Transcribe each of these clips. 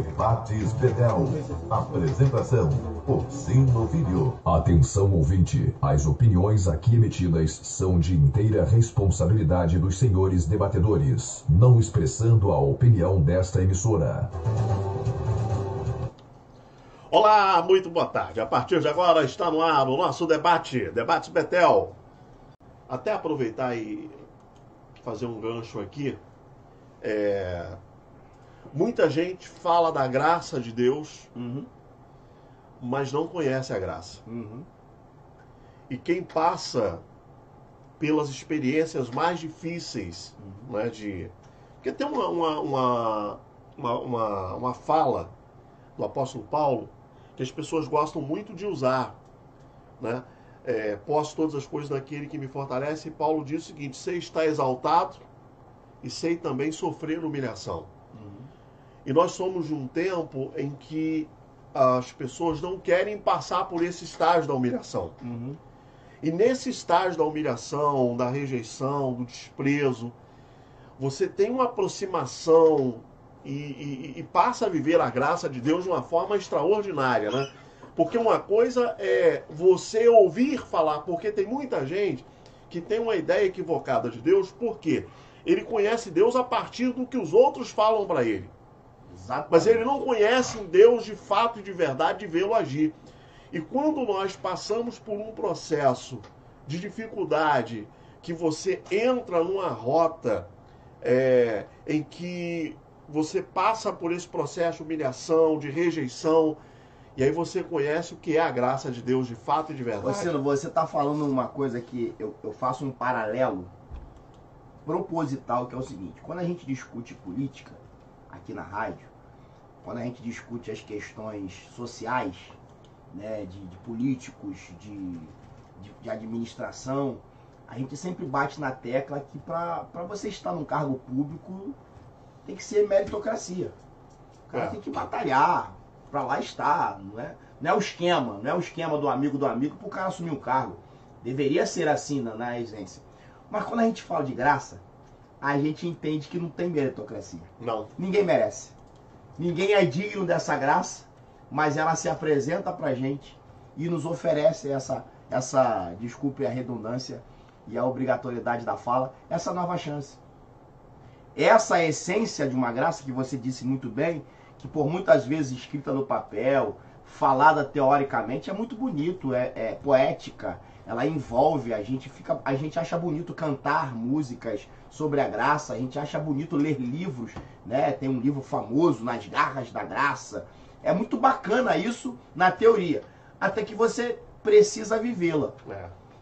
Debates Betel. Apresentação: Orcino Filho. Atenção, ouvinte. As opiniões aqui emitidas são de inteira responsabilidade dos senhores debatedores, não expressando a opinião desta emissora. Olá, muito boa tarde. A partir de agora está no ar o nosso Debates Betel. Até aproveitar e fazer um gancho aqui. Muita gente fala da graça de Deus, mas não conhece a graça. E quem passa pelas experiências mais difíceis, né, porque tem uma fala do apóstolo Paulo que as pessoas gostam muito de usar, né? Posso todas as coisas naquele que me fortalece. E Paulo diz o seguinte: sei estar exaltado e sei também sofrer humilhação. E nós somos de um tempo em que as pessoas não querem passar por esse estágio da humilhação. E nesse estágio da humilhação, da rejeição, do desprezo, você tem uma aproximação e passa a viver a graça de Deus de uma forma extraordinária, né? Porque uma coisa é você ouvir falar, porque tem muita gente que tem uma ideia equivocada de Deus, porque ele conhece Deus a partir do que os outros falam para ele. Exatamente. Mas ele não conhece um Deus de fato e de verdade, de vê-lo agir. E quando nós passamos por um processo de dificuldade, que você entra numa rota em que você passa por esse processo de humilhação, de rejeição, e aí você conhece o que é a graça de Deus de fato e de verdade. Marcelo, você está falando uma coisa que eu faço um paralelo proposital, que é o seguinte: quando a gente discute política aqui na rádio, quando a gente discute as questões sociais, né, de políticos, de administração, a gente sempre bate na tecla que para você estar num cargo público tem que ser meritocracia. O cara tem que batalhar para lá estar, não é o esquema do amigo para o cara assumir um cargo. Deveria ser assim na essência. Mas quando a gente fala de graça, a gente entende que não tem meritocracia. Não. Ninguém merece. Ninguém é digno dessa graça, mas ela se apresenta pra gente e nos oferece essa, desculpe a redundância e a obrigatoriedade da fala, essa nova chance. Essa essência de uma graça que você disse muito bem, que por muitas vezes escrita no papel, falada teoricamente, é muito bonito, é poética, ela envolve, a gente acha bonito cantar músicas sobre a graça, a gente acha bonito ler livros, né? Tem um livro famoso, Nas Garras da Graça. É muito bacana isso na teoria, até que você precisa vivê-la.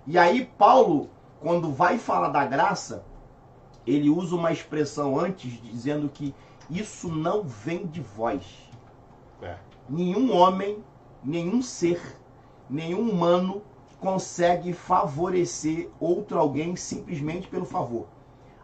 E aí Paulo, quando vai falar da graça, ele usa uma expressão antes dizendo que isso não vem de vós. Nenhum homem, nenhum ser, nenhum humano consegue favorecer outro alguém simplesmente pelo favor.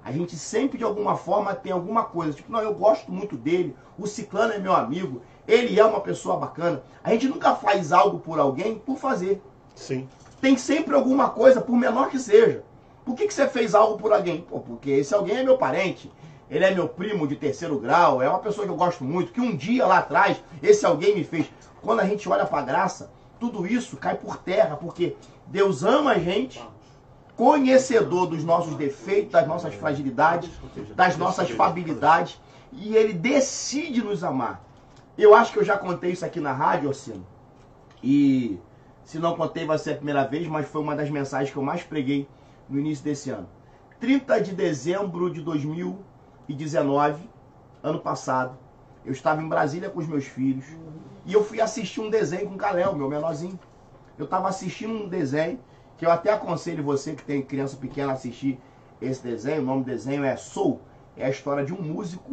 A gente sempre, de alguma forma, tem alguma coisa. Tipo, não, eu gosto muito dele, o ciclano é meu amigo, ele é uma pessoa bacana. A gente nunca faz algo por alguém por fazer. Sim. Tem sempre alguma coisa, por menor que seja. Por que você fez algo por alguém? Pô, porque esse alguém é meu parente. Ele é meu primo de 3º grau, é uma pessoa que eu gosto muito, que um dia lá atrás esse alguém me fez. Quando a gente olha para a graça, tudo isso cai por terra, porque Deus ama a gente, conhecedor dos nossos defeitos, das nossas fragilidades, das nossas fabilidades, e Ele decide nos amar. Eu acho que eu já contei isso aqui na rádio, Orcino, e se não contei vai ser a primeira vez, mas foi uma das mensagens que eu mais preguei no início desse ano. 30 de dezembro de 2019, ano passado, eu estava em Brasília com os meus filhos e eu fui assistir um desenho com o Calé, meu menorzinho. Eu estava assistindo um desenho que eu até aconselho você que tem criança pequena a assistir esse desenho. O nome do desenho é Soul. É a história de um músico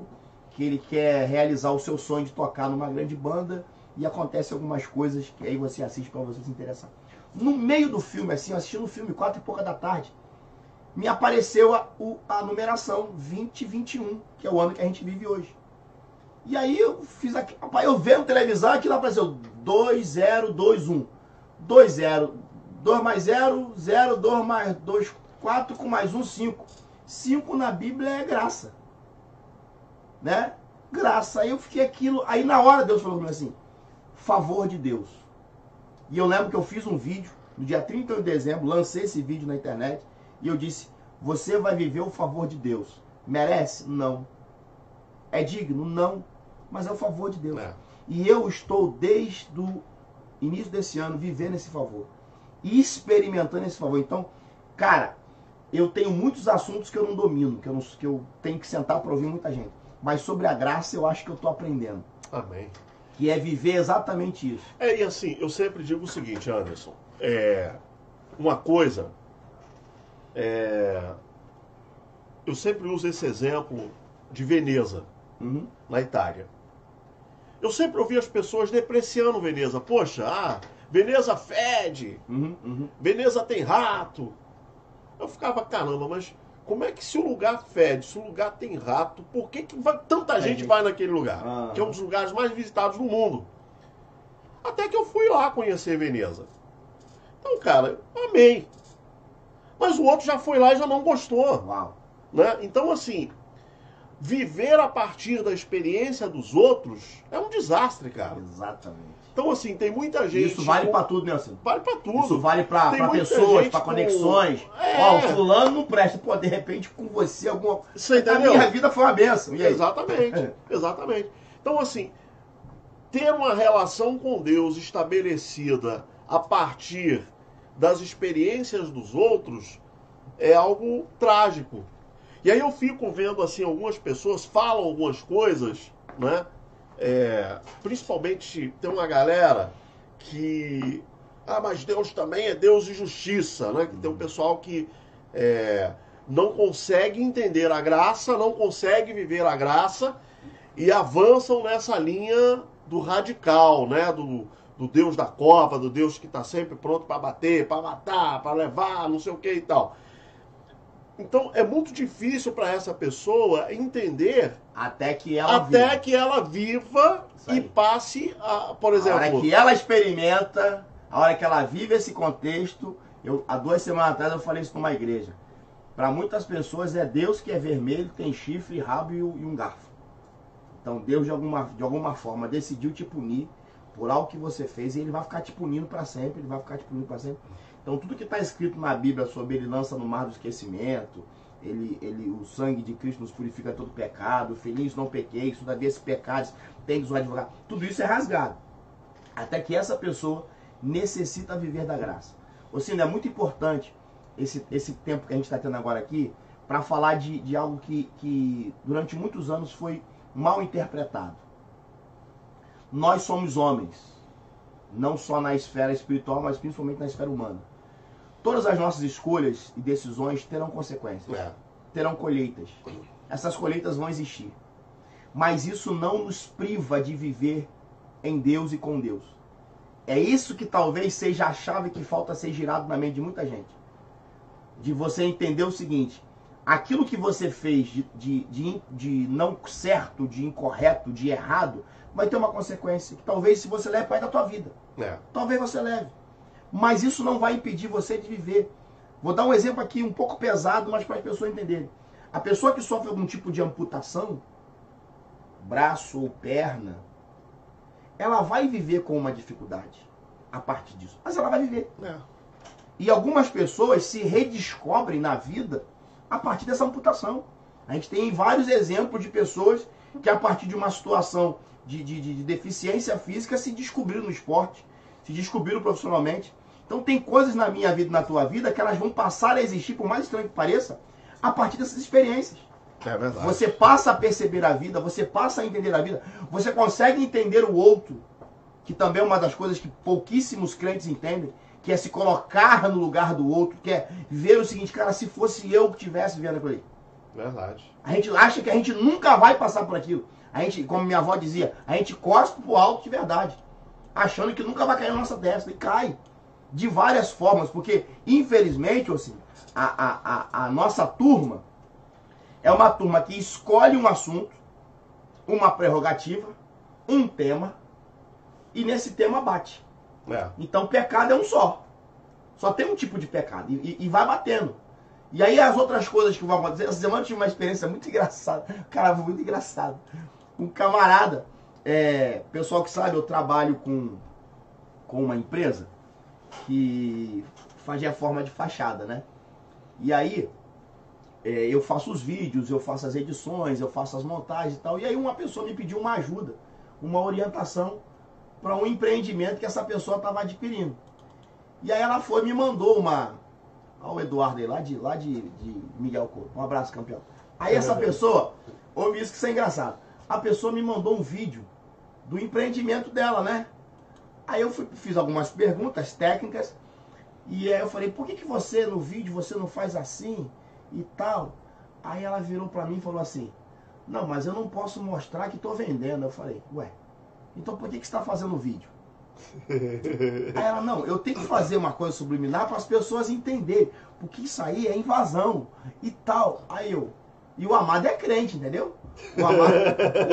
que ele quer realizar o seu sonho de tocar numa grande banda e acontece algumas coisas que aí você assiste para você se interessar. No meio do filme, assim, assistindo o filme 4 e pouca da tarde, me apareceu a numeração 2021, que é o ano que a gente vive hoje. E aí eu fiz aqui, eu vendo televisão, aquilo apareceu 2021. 2 mais 0, 0, 2 mais 2, 4, com mais 1, 5. 5 na Bíblia é graça, né? graça. Aí eu fiquei aquilo, aí na hora Deus falou pra mim assim, favor de Deus. E eu lembro que eu fiz um vídeo, no dia 31 de dezembro, lancei esse vídeo na internet, e eu disse, você vai viver o favor de Deus. Merece? Não. É digno? Não. Mas é o favor de Deus. É. E eu estou, desde o início desse ano, vivendo esse favor. E experimentando esse favor. Então, cara, eu tenho muitos assuntos que eu não domino, que eu tenho que sentar para ouvir muita gente. Mas sobre a graça, eu acho que eu estou aprendendo. Amém. Que é viver exatamente isso. É, e assim, eu sempre digo o seguinte, Anderson. Uma coisa... eu sempre uso esse exemplo de Veneza, na Itália. Eu sempre ouvi as pessoas depreciando Veneza. Poxa, Veneza fede, Veneza tem rato. Eu ficava, caramba, mas como é que se o lugar fede, se o lugar tem rato, por que, que vai, tanta gente vai naquele lugar? Que é um dos lugares mais visitados do mundo. Até que eu fui lá conhecer Veneza. Então, cara, eu amei. Mas o outro já foi lá e já não gostou. Uau. Né? Então, assim, viver a partir da experiência dos outros é um desastre, cara. Exatamente. Então, assim, tem muita gente... Isso vale pra tudo, né, Nelson? Vale pra tudo. Isso vale pra, pessoas, pra conexões. Ó, o fulano não presta. Pô, de repente, com você, alguma... Você entendeu? A minha vida foi uma bênção. E aí? Exatamente, exatamente. Então, assim, ter uma relação com Deus estabelecida a partir das experiências dos outros é algo trágico. E aí eu fico vendo assim, algumas pessoas falam algumas coisas, né? Principalmente tem uma galera que... Ah, mas Deus também é Deus de justiça, né? Tem um pessoal que não consegue entender a graça, não consegue viver a graça e avançam nessa linha do radical, né? Do Deus da cova, do Deus que está sempre pronto para bater, para matar, para levar, não sei o que e tal. Então é muito difícil para essa pessoa entender até que ela viva e passe, por exemplo... A hora que ela experimenta, a hora que ela vive esse contexto... Há 2 semanas atrás eu falei isso numa igreja. Para muitas pessoas é Deus que é vermelho, tem chifre, rabo e um garfo. Então Deus de alguma forma decidiu te punir por algo que você fez, e ele vai ficar te punindo para sempre, ele vai ficar te punindo para sempre. Então tudo que está escrito na Bíblia sobre ele lança no mar do esquecimento, o sangue de Cristo nos purifica todo pecado, feliz não pequeis, todavia se pecares, tendes um advogado. Tudo isso é rasgado. Até que essa pessoa necessita viver da graça. Ou seja, é muito importante esse tempo que a gente está tendo agora aqui para falar de algo que durante muitos anos foi mal interpretado. Nós somos homens, não só na esfera espiritual, mas principalmente na esfera humana. Todas as nossas escolhas e decisões terão consequências, terão colheitas. Essas colheitas vão existir. Mas isso não nos priva de viver em Deus e com Deus. É isso que talvez seja a chave que falta ser girado na mente de muita gente. De você entender o seguinte, aquilo que você fez de não certo, de incorreto, de errado... vai ter uma consequência, que talvez se você leve para da tua vida. Talvez você leve. Mas isso não vai impedir você de viver. Vou dar um exemplo aqui, um pouco pesado, mas para as pessoas entenderem. A pessoa que sofre algum tipo de amputação, braço ou perna, ela vai viver com uma dificuldade a partir disso. Mas ela vai viver. E algumas pessoas se redescobrem na vida a partir dessa amputação. A gente tem vários exemplos de pessoas que a partir de uma situação... De deficiência física, se descobriram no esporte, se descobriram profissionalmente. Então tem coisas na minha vida e na tua vida que elas vão passar a existir, por mais estranho que pareça, a partir dessas experiências. É verdade. Você passa a perceber a vida, você passa a entender a vida, você consegue entender o outro, que também é uma das coisas que pouquíssimos crentes entendem, que é se colocar no lugar do outro, que é ver o seguinte, cara, se fosse eu que estivesse vivendo aquilo ali. Verdade. A gente acha que a gente nunca vai passar por aquilo. A gente, como minha avó dizia, a gente cospe pro alto de verdade, achando que nunca vai cair na nossa testa. E cai. De várias formas, porque, infelizmente, assim, a nossa turma é uma turma que escolhe um assunto, uma prerrogativa, um tema, e nesse tema bate. Então, pecado é um só. Só tem um tipo de pecado, e vai batendo. E aí as outras coisas que vão acontecer, essa semana eu tive uma experiência muito engraçada. Cara, muito engraçado. um camarada, pessoal que sabe, eu trabalho com uma empresa que faz reforma de fachada, né? E aí eu faço os vídeos, eu faço as edições, eu faço as montagens e tal. E aí uma pessoa me pediu uma ajuda, uma orientação para um empreendimento que essa pessoa estava adquirindo. E aí ela foi, me mandou uma... Olha o Eduardo aí, lá de Miguel Couto. Um abraço, campeão. Aí essa pessoa... Ouvi isso que isso é engraçado. A pessoa me mandou um vídeo do empreendimento dela, né? Aí eu fiz algumas perguntas técnicas. E aí eu falei, por que que você, no vídeo, você não faz assim e tal? Aí ela virou pra mim e falou assim, não, mas eu não posso mostrar que tô vendendo. Eu falei, ué, então por que que você tá fazendo o vídeo? Aí ela, não, eu tenho que fazer uma coisa subliminar para as pessoas entenderem, porque isso aí é invasão e tal. Aí eu, e o amado é crente, entendeu? O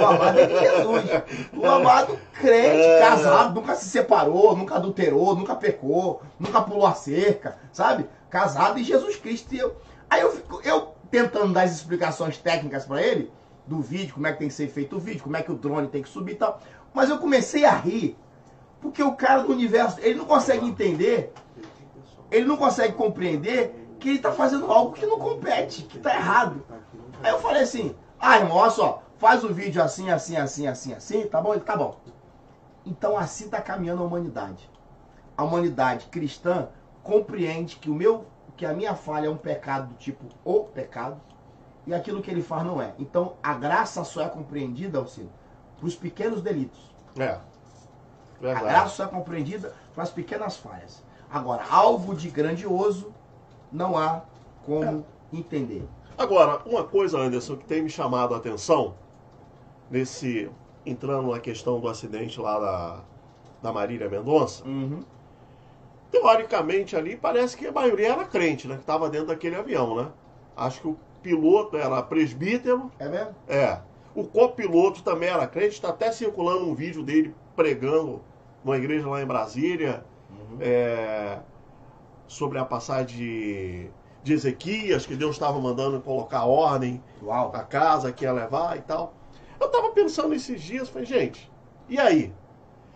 amado é de Jesus. O amado crente, casado, nunca se separou, nunca adulterou, nunca pecou, nunca pulou a cerca, sabe? Casado em Jesus Cristo. E eu, aí eu fico, eu tentando dar as explicações técnicas para ele, do vídeo, como é que tem que ser feito o vídeo, como é que o drone tem que subir e tal. Mas eu comecei a rir, porque o cara do universo, ele não consegue entender, ele não consegue compreender que ele tá fazendo algo que não compete, que tá errado. Aí eu falei assim, ah, irmão, olha só, faz o vídeo assim, assim, assim, assim, assim, tá bom? Ele, tá bom. Então assim tá caminhando a humanidade. A humanidade cristã compreende que a minha falha é um pecado do tipo o pecado, e aquilo que ele faz não é. Então a graça só é compreendida, Alcino, pros pequenos delitos. É. Verdade. A graça é compreendida para as pequenas falhas. Agora, alvo de grandioso, não há como entender. Agora, uma coisa, Anderson, que tem me chamado a atenção, entrando na questão do acidente lá da Marília Mendonça, teoricamente ali parece que a maioria era crente, né? Que estava dentro daquele avião, né? Acho que o piloto era presbítero. É mesmo? É. O copiloto também era crente, está até circulando um vídeo dele pregando numa igreja lá em Brasília, sobre a passagem de Ezequias, que Deus estava mandando colocar ordem na casa, que ia levar e tal. Eu estava pensando esses dias, falei, gente, e aí?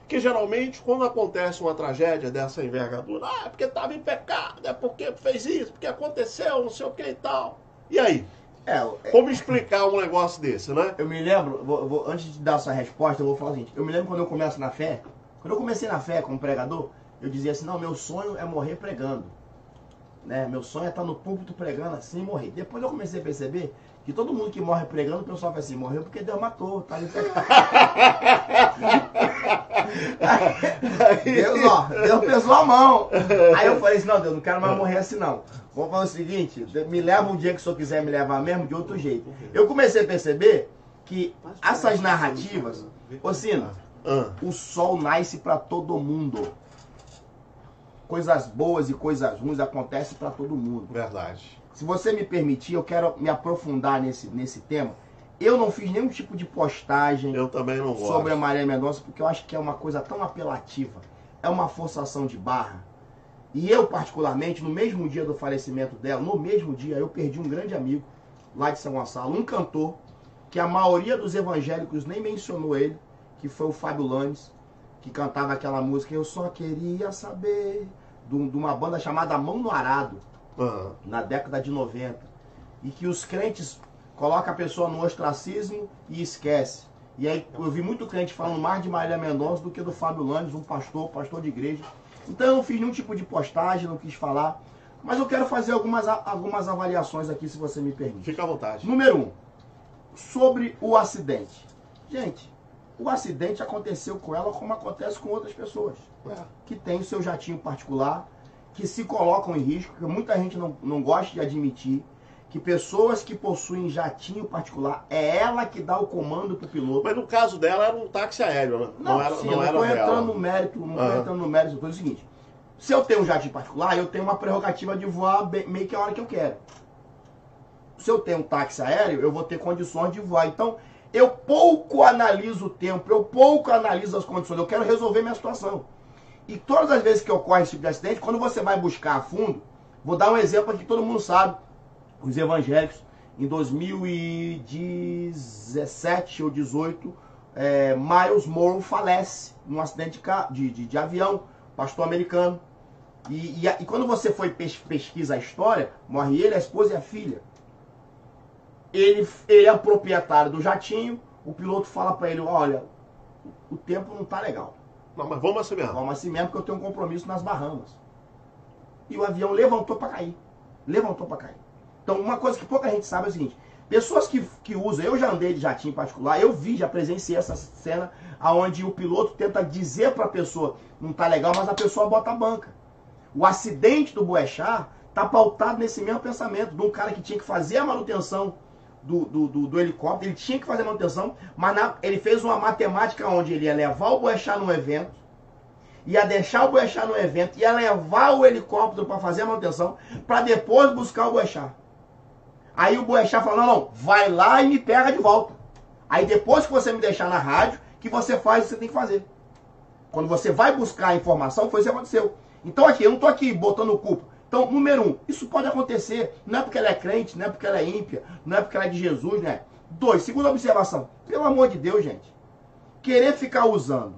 Que geralmente quando acontece uma tragédia dessa envergadura, ah, é porque estava em pecado, é porque fez isso, porque aconteceu, não sei o que e tal. E aí? Como explicar um negócio desse, né? Eu me lembro, antes de dar essa resposta, eu vou falar o seguinte. Eu me lembro quando eu começo na fé, quando eu comecei na fé como pregador, eu dizia assim, não, meu sonho é morrer pregando. Né? Meu sonho é estar no púlpito pregando assim e morrer. Depois eu comecei a perceber que todo mundo que morre pregando, o pessoal fala assim, morreu porque Deus matou, tá ali. Deus, ó, Deus pesou a mão. Aí eu falei assim, não, Deus, não quero mais morrer assim não. Vamos falar o seguinte, me leva um dia que o senhor quiser me levar mesmo, de outro jeito. Eu comecei a perceber que essas narrativas... Orcino, o sol nasce para todo mundo. Coisas boas e coisas ruins acontecem para todo mundo. Verdade. Se você me permitir, eu quero me aprofundar nesse tema. Eu não fiz nenhum tipo de postagem sobre a Marília Mendonça, porque eu acho que é uma coisa tão apelativa. É uma forçação de barra. E eu, particularmente, no mesmo dia do falecimento dela, no mesmo dia, eu perdi um grande amigo lá de São Gonçalo, um cantor, que a maioria dos evangélicos nem mencionou ele, que foi o Fábio Lannes, que cantava aquela música, eu só queria saber, de uma banda chamada Mão no Arado, na década de 90, e que os crentes colocam a pessoa no ostracismo e esquece. E aí eu vi muito crente falando mais de Marília Mendonça do que do Fábio Lannes, um pastor de igreja. Então eu não fiz nenhum tipo de postagem, não quis falar. Mas eu quero fazer algumas avaliações aqui, se você me permite. Fica à vontade. Número 1, sobre o acidente. Gente, o acidente aconteceu com ela como acontece com outras pessoas. Que tem o seu jatinho particular, que se colocam em risco, que muita gente não gosta de admitir. Que pessoas que possuem jatinho particular, é ela que dá o comando pro piloto. Mas no caso dela era um táxi aéreo, né? Não, não estou entrando no mérito. Eu tô dizendo o seguinte, se eu tenho um jatinho particular, eu tenho uma prerrogativa de voar meio que a hora que eu quero. Se eu tenho um táxi aéreo, eu vou ter condições de voar. Então, eu pouco analiso o tempo, eu pouco analiso as condições, eu quero resolver minha situação. E todas as vezes que ocorre esse tipo de acidente, quando você vai buscar a fundo, vou dar um exemplo aqui que todo mundo sabe, os evangélicos, Em 2017 ou 2018, Myles Munroe falece num acidente de avião, pastor americano. E quando você foi pesquisa a história, morre ele, a esposa e a filha. Ele é o proprietário do jatinho, o piloto fala para ele, olha, o tempo não tá legal. Não, mas vamos assim mesmo. Vamos assim mesmo, porque eu tenho um compromisso nas Bahamas. E o avião levantou para cair. Levantou para cair. Então, uma coisa que pouca gente sabe é o seguinte, pessoas que usam, eu já andei de jatinho particular, eu vi, já presenciei essa cena, onde o piloto tenta dizer para a pessoa, não tá legal, mas a pessoa bota a banca. O acidente do Boechat tá pautado nesse mesmo pensamento, de um cara que tinha que fazer a manutenção do helicóptero, ele tinha que fazer a manutenção, mas ele fez uma matemática onde ele ia levar o Boechat num evento, ia deixar o Boechat no evento, ia levar o helicóptero para fazer a manutenção, para depois buscar o Boechat. Aí o Boechat falou, não, vai lá e me pega de volta. Aí depois que você me deixar na rádio, que você faz o que você tem que fazer. Quando você vai buscar a informação, foi isso que aconteceu. Então aqui, eu não estou aqui botando culpa. Então, número um, isso pode acontecer. Não é porque ela é crente, não é porque ela é ímpia, não é porque ela é de Jesus, né? Dois, segunda observação. Pelo amor de Deus, gente. Querer ficar usando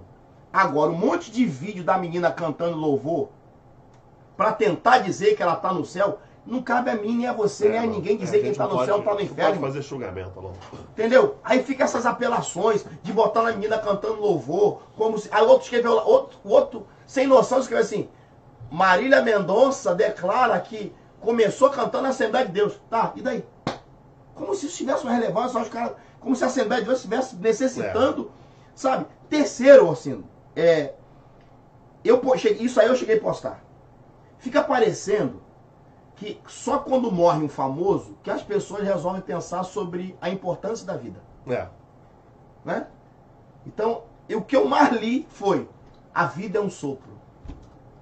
agora um monte de vídeo da menina cantando louvor para tentar dizer que ela está no céu, não cabe a mim, nem a você, nem a ninguém dizer que está no céu ou está no inferno. Não pode fazer julgamento, não. Entendeu? Aí fica essas apelações de botar na menina cantando louvor, como se... Aí o outro escreveu lá, outro sem noção, escreveu assim... Marília Mendonça declara que começou cantando a Assembleia de Deus. Tá, e daí? Como se isso tivesse uma relevância, os caras, como se a Assembleia de Deus estivesse necessitando, sabe? Terceiro, Orcino, isso aí eu cheguei a postar. Fica parecendo que só quando morre um famoso que as pessoas resolvem pensar sobre a importância da vida. Né? Então, o que eu mais li foi, a vida é um sopro.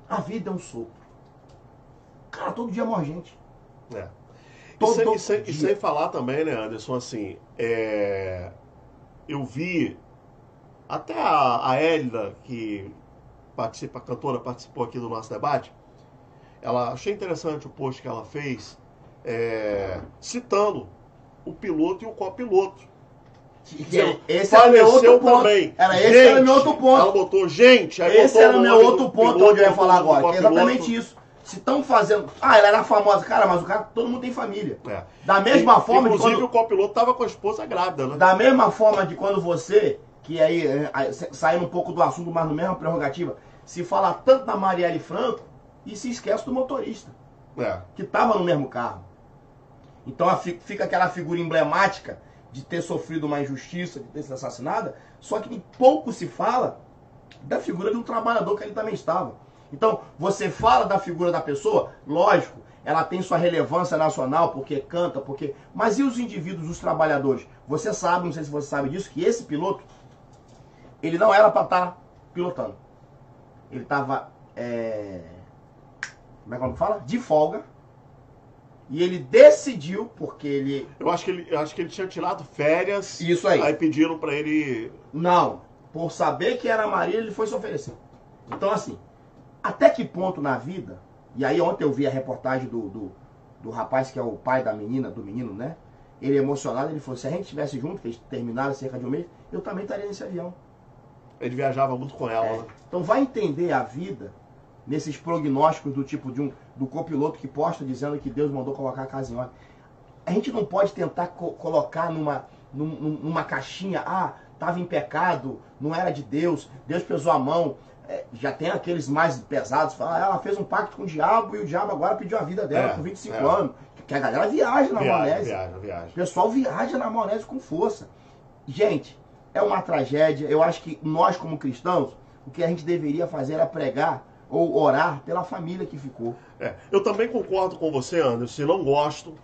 A vida é um sopro. Cara, todo dia morre gente. E sem falar também, né, Anderson, assim, eu vi até a Hélida, que participa, a cantora, participou aqui do nosso debate, ela achei interessante o post que ela fez, citando o piloto e o copiloto. Esse era meu outro ponto. Ela botou, gente, aí esse era meu outro ponto onde eu ia falar agora. Que é exatamente isso. Se estão fazendo... Ah, ela era famosa. Cara, mas o cara, todo mundo tem família. Da mesma forma... Inclusive o copiloto estava com a esposa grávida, né? Da mesma forma de quando você, que aí, saindo um pouco do assunto, mas no mesmo prerrogativa, se fala tanto da Marielle Franco e se esquece do motorista. Que estava no mesmo carro. Então fica aquela figura emblemática de ter sofrido uma injustiça, de ter sido assassinada, só que pouco se fala da figura de um trabalhador que ele também estava. Então, você fala da figura da pessoa, lógico, ela tem sua relevância nacional, porque canta, porque... Mas e os indivíduos, os trabalhadores? Você sabe, não sei se você sabe disso, que esse piloto, ele não era para estar pilotando. Ele estava, como é que fala? De folga. E ele decidiu, porque ele... Eu acho que ele tinha tirado férias. Isso aí. Aí pediram pra ele... Não. Por saber que era a Marília, ele foi se oferecer. Então, assim, até que ponto na vida... E aí ontem eu vi a reportagem do rapaz que é o pai da menina, do menino, né? Ele emocionado, ele falou, se a gente estivesse junto, que eles terminaram cerca de um mês, eu também estaria nesse avião. Ele viajava muito com ela, né? Então vai entender a vida... nesses prognósticos do tipo do copiloto que posta dizendo que Deus mandou colocar a casa em ordem. A gente não pode tentar colocar numa caixinha, estava em pecado, não era de Deus, Deus pesou a mão. Já tem aqueles mais pesados, fala, ela fez um pacto com o diabo e o diabo agora pediu a vida dela por 25 anos. Porque a galera viaja na maionese. O pessoal viaja na maionese com força. Gente, é uma tragédia. Eu acho que nós como cristãos, o que a gente deveria fazer era pregar ou orar pela família que ficou. Eu também concordo com você, Anderson. Eu não gosto.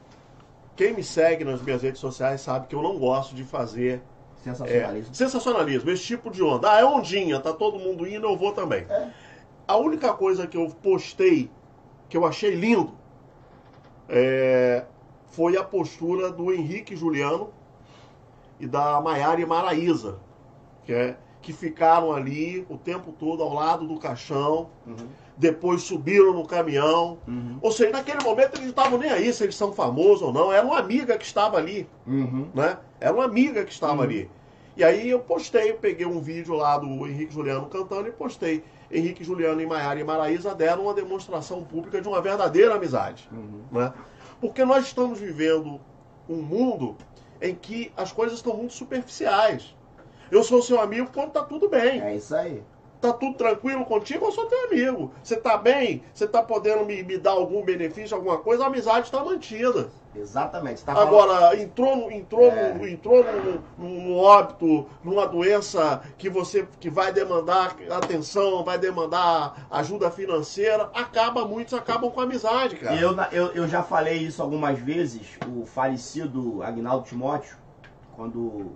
Quem me segue nas minhas redes sociais sabe que eu não gosto de fazer... sensacionalismo. Sensacionalismo, esse tipo de onda. É ondinha, tá todo mundo indo, eu vou também. A única coisa que eu postei, que eu achei lindo, foi a postura do Henrique e Juliano e da Maiara e Maraisa, que que ficaram ali o tempo todo ao lado do caixão, depois subiram no caminhão. Ou seja, naquele momento eles não estavam nem aí se eles são famosos ou não, era uma amiga que estava ali, né? Era uma amiga que estava ali. E aí eu postei, eu peguei um vídeo lá do Henrique e Juliano cantando e postei. Henrique e Juliano e Maiara e Maraisa deram uma demonstração pública de uma verdadeira amizade. Né? Porque nós estamos vivendo um mundo em que as coisas estão muito superficiais. Eu sou seu amigo quando tá tudo bem. É isso aí. Tá tudo tranquilo contigo, eu sou teu amigo. Você tá bem? Você tá podendo me dar algum benefício, alguma coisa? A amizade tá mantida. Exatamente. Tá falando... Agora, entrou num óbito, numa doença que vai demandar atenção, vai demandar ajuda financeira, acaba, muitos acabam com a amizade, cara. E eu já falei isso algumas vezes, o falecido Agnaldo Timóteo, quando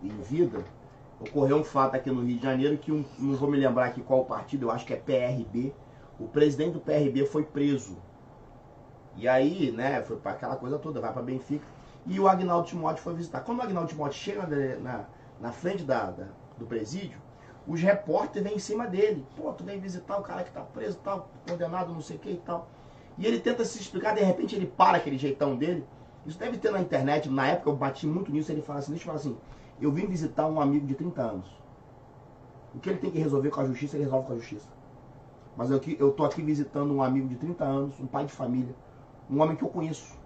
em vida... Ocorreu um fato aqui no Rio de Janeiro que, não vou me lembrar aqui qual partido, eu acho que é PRB. O presidente do PRB foi preso. E aí, né, foi para aquela coisa toda, vai para Benfica. E o Agnaldo Timóteo foi visitar. Quando o Agnaldo Timóteo chega na frente do presídio, os repórteres vêm em cima dele. Pô, tu vem visitar o cara que tá preso, tal, condenado, não sei o que e tal. E ele tenta se explicar, de repente ele para aquele jeitão dele. Isso deve ter na internet, na época eu bati muito nisso, ele fala assim, deixa eu falar assim... Eu vim visitar um amigo de 30 anos. O que ele tem que resolver com a justiça, ele resolve com a justiça. Mas eu tô aqui visitando um amigo de 30 anos, um pai de família, um homem que eu conheço.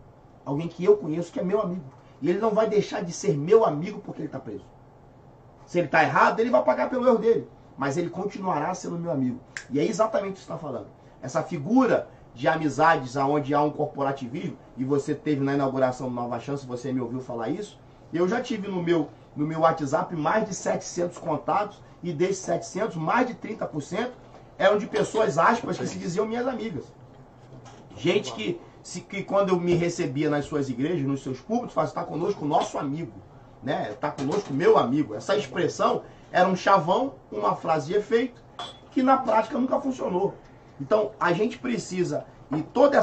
Alguém que eu conheço, que é meu amigo. E ele não vai deixar de ser meu amigo porque ele tá preso. Se ele tá errado, ele vai pagar pelo erro dele. Mas ele continuará sendo meu amigo. E é exatamente o que você tá falando. Essa figura de amizades onde há um corporativismo, e você teve na inauguração do Nova Chance, você me ouviu falar isso, eu já tive no meu WhatsApp mais de 700 contatos, e desses 700, mais de 30% eram de pessoas, aspas, que se diziam minhas amigas. Gente que quando eu me recebia nas suas igrejas, nos seus públicos, falava, está conosco nosso amigo, né? Está conosco meu amigo. Essa expressão era um chavão, uma frase de efeito, que na prática nunca funcionou. Então, a gente precisa, e toda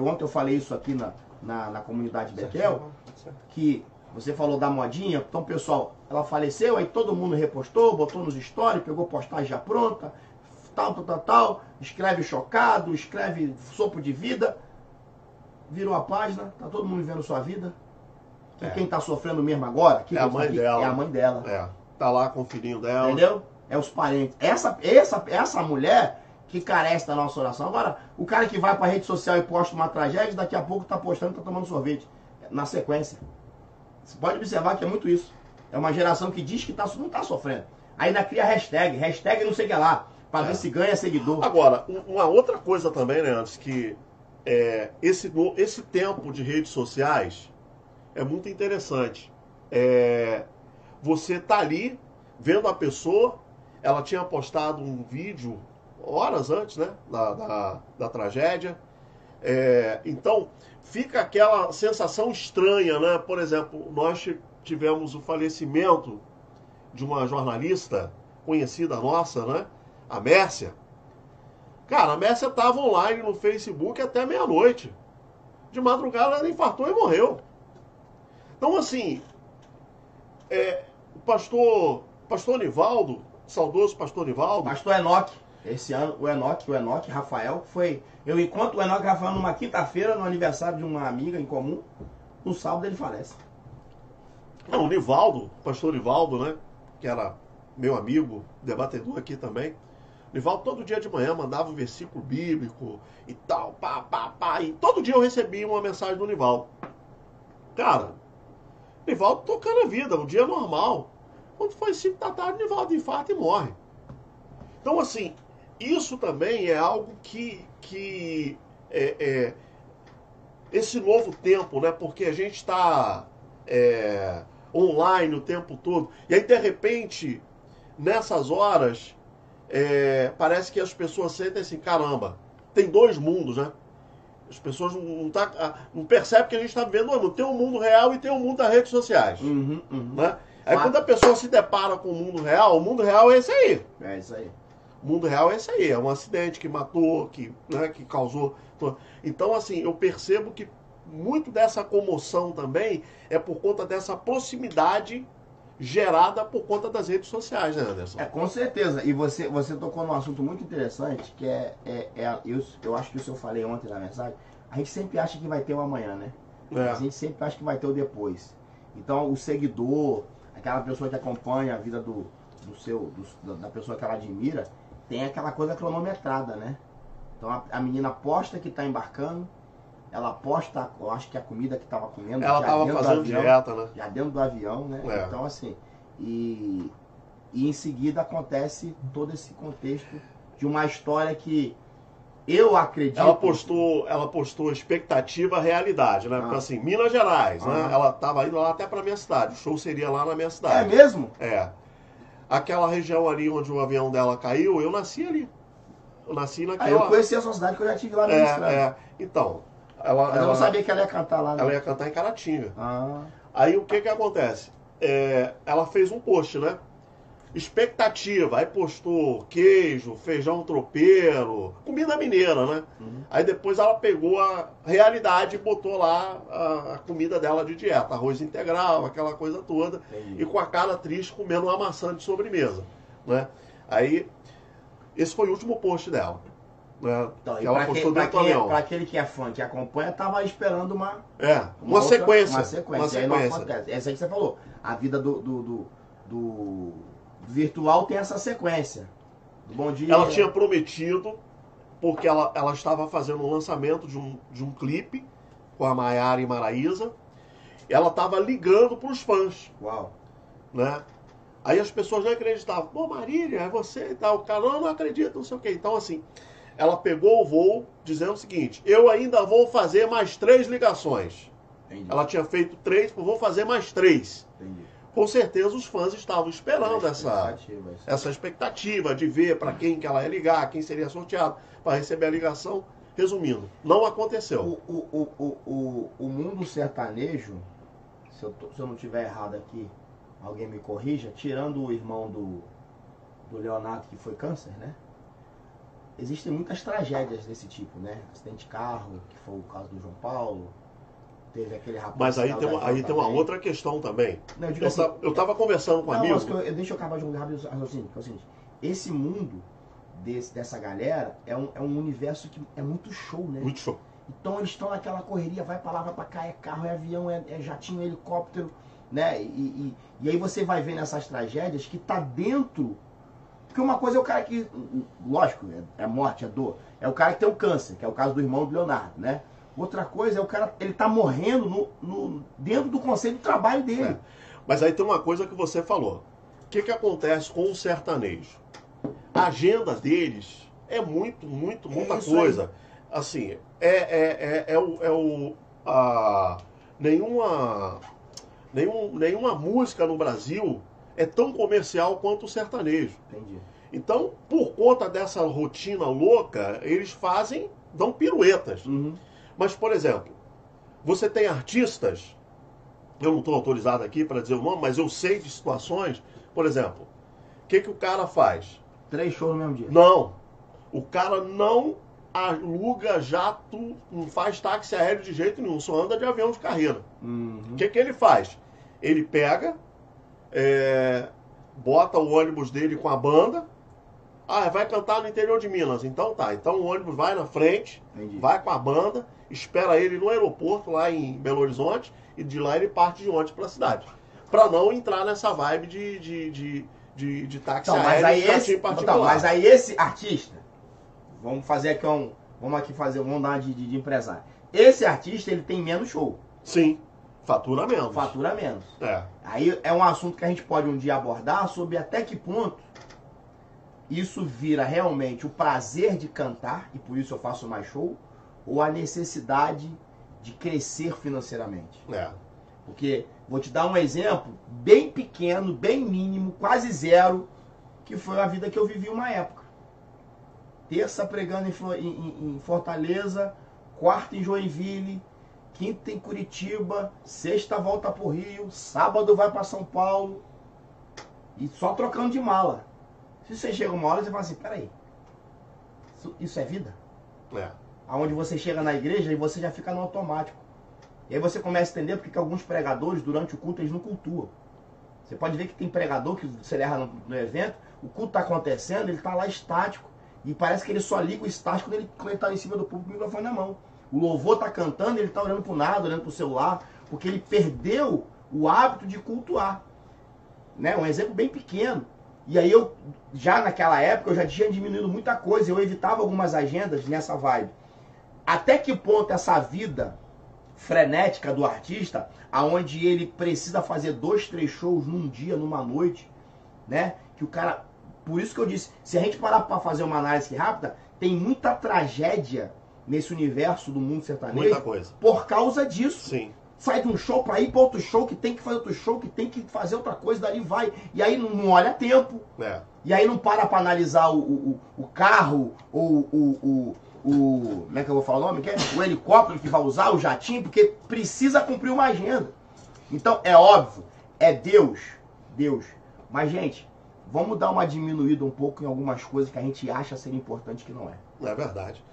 ontem eu falei isso aqui na comunidade Betel, que... Você falou da modinha, então pessoal, ela faleceu, aí todo mundo repostou, botou nos stories, pegou postagem já pronta, tal, escreve chocado, escreve sopro de vida, virou a página, tá todo mundo vivendo sua vida. E quem tá sofrendo mesmo agora, é a mãe dela. É a mãe dela. É, tá lá com o filhinho dela. Entendeu? É os parentes. Essa mulher que carece da nossa oração. Agora, o cara que vai pra rede social e posta uma tragédia, daqui a pouco tá postando, tá tomando sorvete. Na sequência. Você pode observar que é muito isso. É uma geração que diz que não está sofrendo. Ainda cria hashtag não sei o que lá, para ver se ganha seguidor. Agora, uma outra coisa também, né, antes que esse tempo de redes sociais é muito interessante. Você tá ali vendo a pessoa, ela tinha postado um vídeo horas antes, né, da tragédia. Então, fica aquela sensação estranha, né? Por exemplo, nós tivemos o falecimento de uma jornalista conhecida nossa, né? A Mércia. Cara, a Mércia estava online no Facebook até meia-noite. De madrugada ela infartou e morreu. Então, assim, o pastor Nivaldo, saudoso pastor Nivaldo... Pastor Enoque. Esse ano, o Enoque Rafael foi... Eu encontro o Enoque Rafael numa quinta-feira, no aniversário de uma amiga em comum. No sábado ele falece. Não, o Nivaldo, pastor Nivaldo, né? Que era meu amigo, debatedor aqui também. Nivaldo todo dia de manhã mandava um versículo bíblico e tal, pá. E todo dia eu recebia uma mensagem do Nivaldo. Cara, Nivaldo tocando a vida, um dia normal. Quando foi 5 da tarde, Nivaldo infarta e morre. Então, assim... Isso também é algo que esse novo tempo, né? Porque a gente está online o tempo todo. E aí, de repente, nessas horas, parece que as pessoas sentem assim, caramba, tem dois mundos, né? As pessoas não percebem que a gente está vivendo um mundo. Tem um mundo real e tem um mundo das redes sociais. Né? Aí quando a pessoa se depara com o mundo real é esse aí. É isso aí. O mundo real é esse aí, é um acidente que matou, que causou... Então, assim, eu percebo que muito dessa comoção também é por conta dessa proximidade gerada por conta das redes sociais, né, Anderson? É, com certeza. E você tocou num assunto muito interessante, que eu acho que isso eu falei ontem na mensagem, a gente sempre acha que vai ter o amanhã, né? É. A gente sempre acha que vai ter o depois. Então, o seguidor, aquela pessoa que acompanha a vida da pessoa que ela admira, tem aquela coisa cronometrada, né? Então, a menina posta que está embarcando, ela posta, eu acho que a comida que estava comendo. Ela estava fazendo dieta, né? Já dentro do avião, né? É. Então, assim, e em seguida acontece todo esse contexto de uma história que eu acredito... Ela postou expectativa, realidade, né? Porque assim, Minas Gerais, né? Ela estava indo lá até para a minha cidade. O show seria lá na minha cidade. É mesmo? É. Aquela região ali onde o avião dela caiu, eu nasci ali. Eu nasci naquela... Aí eu conheci a sua cidade, que eu já estive lá na minha cidade. É, então... Mas eu não sabia que ela ia cantar lá, né? Ela ia cantar em Caratinga. Aí o que acontece? Ela fez um post, né? Expectativa. Aí postou queijo, feijão tropeiro, comida mineira, né? Aí depois ela pegou a realidade e botou lá a comida dela de dieta. Arroz integral, aquela coisa toda. E com a cara triste, comendo uma maçã de sobremesa, né? Aí, esse foi o último post dela. Então, para aquele que é fã, que acompanha, tava esperando uma sequência. Aí não acontece. Essa aí que você falou, a vida do virtual tem essa sequência. Do bom dia. Ela tinha prometido, porque ela estava fazendo o lançamento de um clipe com a Maiara e Maraisa. Ela estava ligando para os fãs. Uau. Né? Aí as pessoas não acreditavam. Pô, Marília, é você e tal. O cara não acredita, não sei o quê. Então, assim... Ela pegou o voo dizendo o seguinte: eu ainda vou fazer mais 3 ligações. Entendi. Ela tinha feito 3, vou fazer mais 3. Entendi. Com certeza os fãs estavam esperando essa expectativa de ver para quem que ela ia ligar, quem seria sorteado para receber a ligação. Resumindo, não aconteceu. O mundo sertanejo, se eu não estiver errado aqui, alguém me corrija, tirando o irmão do Leonardo, que foi câncer, né? Existem muitas tragédias desse tipo, né? Acidente de carro, que foi o caso do João Paulo, teve aquele rapaz... Mas aí tem uma outra questão também. Não, eu estava conversando com um amigo... Deixa eu acabar de um raciocínio. É o seguinte, esse mundo dessa galera é um universo que é muito show, né? Muito show. Então eles estão naquela correria, vai pra lá, vai pra cá, é carro, é avião, é jatinho, é helicóptero, né? E aí você vai vendo essas tragédias que tá dentro... Porque uma coisa é o cara que, lógico, é morte, é dor. É o cara que tem o câncer, que é o caso do irmão do Leonardo, né? Outra coisa é o cara, ele tá morrendo dentro do conceito do trabalho dele. É. Mas aí tem uma coisa que você falou. O que acontece com o sertanejo? A agenda deles é muita coisa. Aí. Assim, nenhuma música no Brasil... é tão comercial quanto o sertanejo. Entendi. Então, por conta dessa rotina louca, eles dão piruetas. Mas, por exemplo, você tem artistas, eu não estou autorizado aqui para dizer o nome, mas eu sei de situações, por exemplo, o que o cara faz? 3 shows no mesmo dia. Não, o cara não aluga jato, não faz táxi aéreo de jeito nenhum, só anda de avião de carreira. O que ele faz? Ele pega... bota o ônibus dele com a banda. Vai cantar no interior de Minas. Então tá, então o ônibus vai na frente. Entendi. Vai com a banda, espera ele no aeroporto lá em Belo Horizonte. E de lá ele parte de ônibus pra cidade, pra não entrar nessa vibe de táxi aéreo. Mas aí esse artista, vamos fazer aqui vamos dar de empresário. Esse artista, ele tem menos show. Sim. Fatura menos. Fatura menos. É. Aí é um assunto que a gente pode um dia abordar sobre até que ponto isso vira realmente o prazer de cantar, e por isso eu faço mais show, ou a necessidade de crescer financeiramente. É. Porque, vou te dar um exemplo bem pequeno, bem mínimo, quase zero, que foi a vida que eu vivi uma época. Terça pregando em Fortaleza, quarta em Joinville, quinta em Curitiba, sexta volta pro Rio, sábado vai pra São Paulo, e só trocando de mala. Se você chega uma hora, você fala assim, peraí, isso é vida? É. Aonde você chega na igreja e você já fica no automático. E aí você começa a entender porque que alguns pregadores, durante o culto, eles não cultuam. Você pode ver que tem pregador que você erra no evento, o culto está acontecendo, ele está lá estático. E parece que ele só liga o estático quando ele está em cima do público com o microfone na mão. O louvor está cantando, ele está olhando para o nada, olhando para o celular, porque ele perdeu o hábito de cultuar. Né? Um exemplo bem pequeno. E aí eu, já naquela época, eu já tinha diminuído muita coisa, eu evitava algumas agendas nessa vibe. Até que ponto essa vida frenética do artista, aonde ele precisa fazer 2, 3 shows num dia, numa noite, né? Que o cara... Por isso que eu disse, se a gente parar para fazer uma análise rápida, tem muita tragédia nesse universo do mundo sertanejo. Muita coisa. Por causa disso. Sim. Sai de um show para ir para outro show, que tem que fazer outro show, que tem que fazer outra coisa, dali vai. E aí não olha tempo. É. E aí não para para analisar o carro, ou o... Como é que eu vou falar o nome? O helicóptero que vai usar, o jatinho, porque precisa cumprir uma agenda. Então, é óbvio, é Deus. Mas, gente... Vamos dar uma diminuída um pouco em algumas coisas que a gente acha ser importante que não é. É verdade.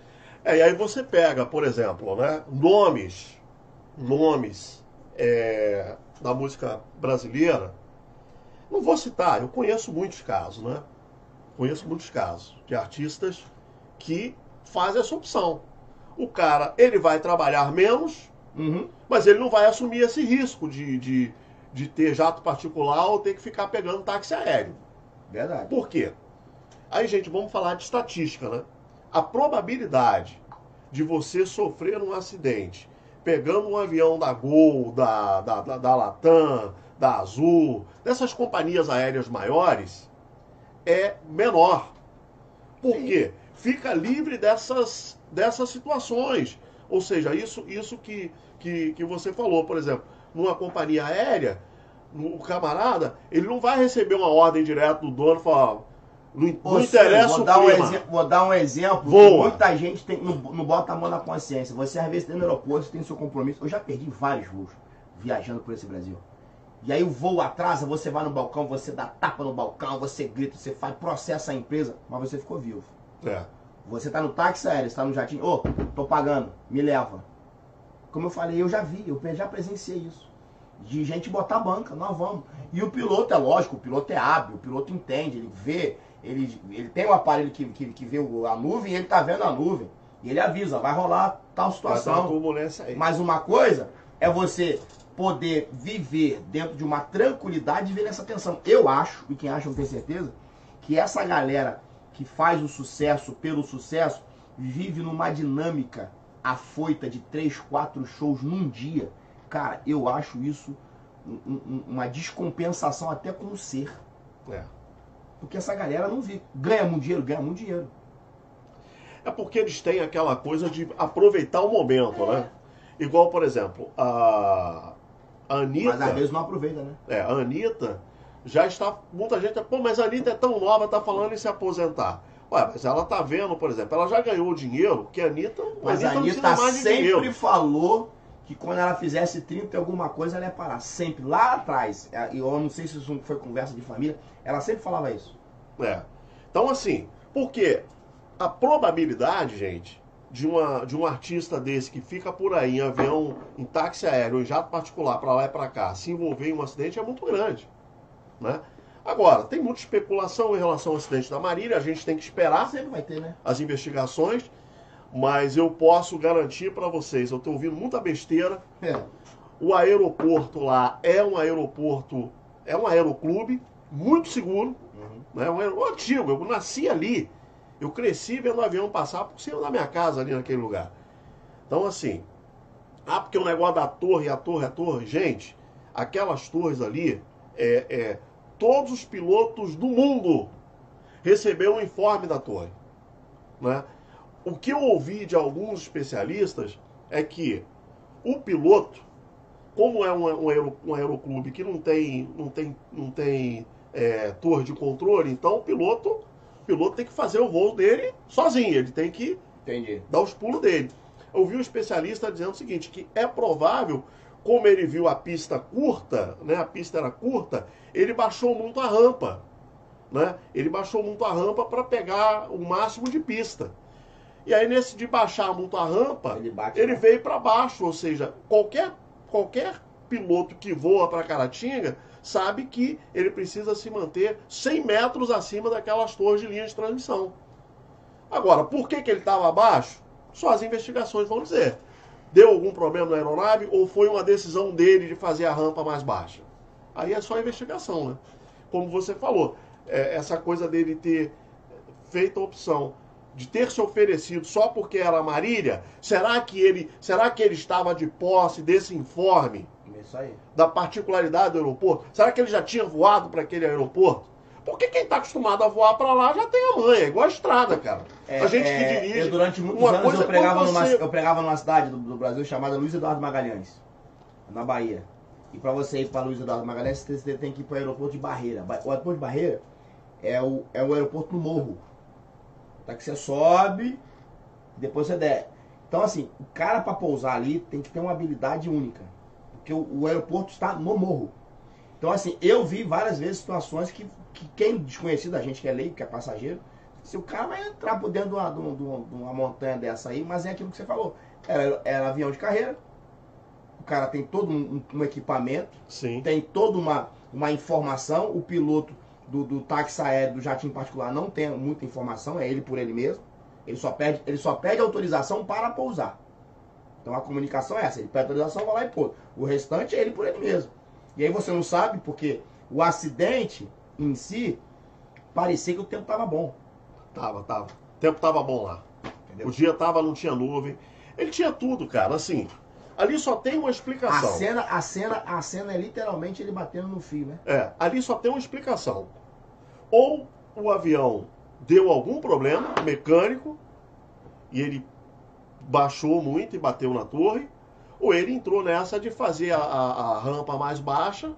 É, e aí você pega, por exemplo, né, nomes da música brasileira. Não vou citar, eu conheço muitos casos, né? Conheço muitos casos de artistas que fazem essa opção. O cara, ele vai trabalhar menos, mas ele não vai assumir esse risco de ter jato particular ou ter que ficar pegando táxi aéreo. Verdade. Por quê? Aí, gente, vamos falar de estatística, né? A probabilidade de você sofrer um acidente pegando um avião da Gol, da Latam, da Azul, dessas companhias aéreas maiores, é menor. Por quê? Fica livre dessas situações. Ou seja, isso que você falou, por exemplo, numa companhia aérea, o camarada, ele não vai receber uma ordem direta do dono e falar, não interessa o clima. Vou dar um exemplo, muita gente não bota a mão na consciência. Você, às vezes, tem no aeroporto, você tem seu compromisso. Eu já perdi vários voos viajando por esse Brasil. E aí o voo atrasa, você vai no balcão, você dá tapa no balcão, você grita, você faz, processa a empresa, mas você ficou vivo. É. Você tá no táxi aéreo, você tá no jatinho, tô pagando, me leva. Como eu falei, eu já presenciei isso. De gente botar a banca, nós vamos. E o piloto, é lógico, o piloto é hábil, o piloto entende, ele vê, ele tem um aparelho que vê a nuvem, ele tá vendo a nuvem. E ele avisa, vai rolar tal situação. Mas uma coisa é você poder viver dentro de uma tranquilidade e ver essa tensão. Eu acho, e quem acha não tem certeza, que essa galera que faz o sucesso pelo sucesso vive numa dinâmica afoita de 3, 4 shows num dia. Cara, eu acho isso uma descompensação até com o ser. É. Porque essa galera não vive. Ganha muito dinheiro. É porque eles têm aquela coisa de aproveitar o momento, né? Igual, por exemplo, a Anitta... Mas às vezes não aproveita, né? É, a Anitta já está... Muita gente... Pô, mas a Anitta é tão nova, tá falando em se aposentar. Ué, mas ela tá vendo, por exemplo, ela já ganhou dinheiro, que a Anitta... Mas a Anitta não mais sempre dinheiro. Falou... que quando ela fizesse 30 e alguma coisa, ela ia parar. Sempre. Lá atrás, eu não sei se isso foi conversa de família, ela sempre falava isso. É. Então, assim, porque a probabilidade, gente, de um artista desse que fica por aí em avião, em táxi aéreo, em jato particular, para lá e para cá, se envolver em um acidente é muito grande. Né? Agora, tem muita especulação em relação ao acidente da Marília, a gente tem que esperar. Sempre vai ter, né? As investigações. Mas eu posso garantir para vocês, eu estou ouvindo muita besteira. É. O aeroporto lá é um aeroclube muito seguro. Uhum. Né? Um aeroporto antigo, eu nasci ali, eu cresci vendo o avião passar por cima da minha casa ali naquele lugar. Então assim, porque o negócio da torre, a torre, gente, aquelas torres ali, todos os pilotos do mundo receberam um informe da torre, né? O que eu ouvi de alguns especialistas é que o piloto, como é um aeroclube que não tem torre de controle, então o piloto tem que fazer o voo dele sozinho, ele tem que dar os pulos dele. Eu vi um especialista dizendo o seguinte, que é provável, como ele viu a pista curta, né, a pista era curta, ele baixou muito a rampa, né, para pegar o máximo de pista. E aí, nesse de baixar muito a rampa, ele veio para baixo, ou seja, qualquer piloto que voa para Caratinga sabe que ele precisa se manter 100 metros acima daquelas torres de linha de transmissão. Agora, por que que ele estava abaixo? Só as investigações vão dizer. Deu algum problema na aeronave ou foi uma decisão dele de fazer a rampa mais baixa? Aí é só a investigação, né? Como você falou, essa coisa dele ter feito a opção de ter se oferecido só porque era Marília, será que ele estava de posse desse informe? Isso aí. Da particularidade do aeroporto? Será que ele já tinha voado para aquele aeroporto? Porque quem está acostumado a voar para lá já tem a manha, igual a estrada, cara. A gente que dirige... Eu, durante muitos anos, eu pregava numa cidade do Brasil chamada Luiz Eduardo Magalhães, na Bahia. E para você ir para Luiz Eduardo Magalhães, você tem que ir para o aeroporto de Barreira. O aeroporto de Barreira é o aeroporto no morro. Tá, que você sobe, depois você desce. Então, assim, o cara para pousar ali tem que ter uma habilidade única. Porque o aeroporto está no morro. Então, assim, eu vi várias vezes situações que quem desconhecido da gente, que é leigo, que é passageiro, se o cara vai entrar por dentro de uma montanha dessa aí, mas é aquilo que você falou. Era avião de carreira, o cara tem todo um equipamento, sim, tem toda uma informação, o piloto do táxi aéreo, do jatinho particular, não tem muita informação, é ele por ele mesmo, ele só pede autorização para pousar. Então a comunicação é essa, ele pede autorização, vai lá e pousa. O restante é ele por ele mesmo. E aí você não sabe porque o acidente em si, parecia que o tempo tava bom. Tava. O tempo tava bom lá. Entendeu? O dia tava, não tinha nuvem. Ele tinha tudo, cara, assim. Ali só tem uma explicação. A cena é literalmente ele batendo no fio, né? É, ali só tem uma explicação. Ou o avião deu algum problema mecânico e ele baixou muito e bateu na torre, ou ele entrou nessa de fazer a rampa mais baixa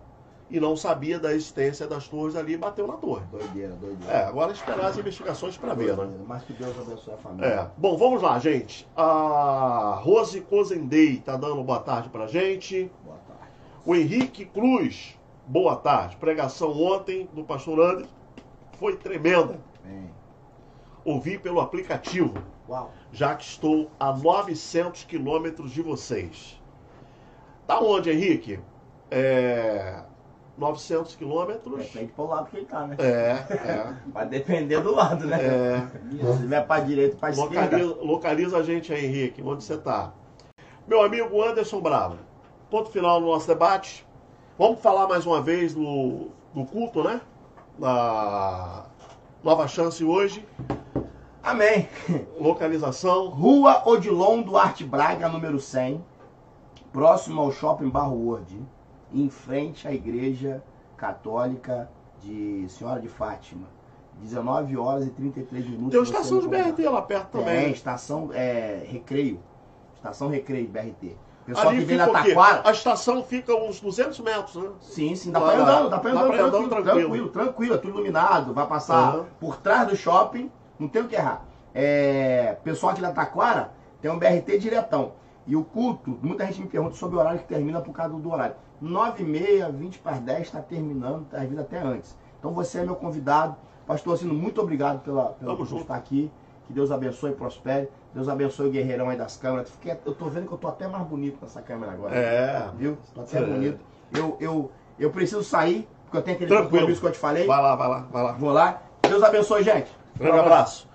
e não sabia da existência das torres ali e bateu na torre. Doideira. É, agora esperar as investigações para ver, né? Mas que Deus abençoe a família. É. Bom, vamos lá, gente. A Rose Cozendei tá dando boa tarde pra gente. Boa tarde. O Henrique Cruz, boa tarde. Pregação ontem do pastor Anderson foi tremenda. Bem. Ouvi pelo aplicativo. Uau. Já que estou a 900 quilômetros de vocês. Tá onde, Henrique? 900 quilômetros... Depende pro lado que ele tá, né? Vai depender do lado, né? Se vier pra direita, pra esquerda... Localiza a gente aí, Henrique, onde você tá. Meu amigo Anderson Bravo, ponto final no nosso debate. Vamos falar mais uma vez do culto, né? Da Nova Chance hoje. Amém. Localização. Rua Odilon Duarte Braga, número 100. Próximo ao Shopping Barro World. Em frente à Igreja Católica de Senhora de Fátima. 19h33. Tem uma estação de BRT lá perto também. Estação Recreio. Estação Recreio de BRT. Pessoal ali que vem na Taquara. A estação fica uns 200 metros, né? Sim. Dá pra andar tranquilo. É tudo iluminado. Vai passar por trás do shopping. Não tem o que errar. Pessoal aqui da Taquara tem um BRT diretão. E o culto, muita gente me pergunta sobre o horário que termina por causa do horário. 9h30, 20 para as 10 está terminando, está vindo até antes. Então você é meu convidado. Pastor Orcino, muito obrigado por estar aqui. Que Deus abençoe e prospere. Deus abençoe o guerreirão aí das câmeras. Eu tô vendo que eu tô até mais bonito nessa câmera agora. Viu? Tô até bonito. Eu preciso sair, porque eu tenho aquele compromisso que eu te falei. Vai lá. Vou lá. Deus abençoe, gente. Grande abraço.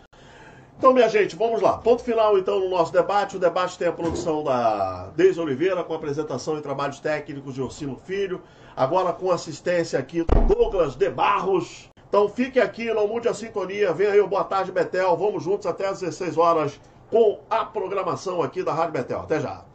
Então, minha gente, vamos lá. Ponto final, então, no nosso debate. O debate tem a produção da Deise Oliveira, com apresentação e trabalhos técnicos de Orcino Filho. Agora com assistência aqui do Douglas de Barros. Então, fique aqui, não mude a sintonia. Venha aí o Boa Tarde Betel. Vamos juntos até às 16 horas com a programação aqui da Rádio Betel. Até já.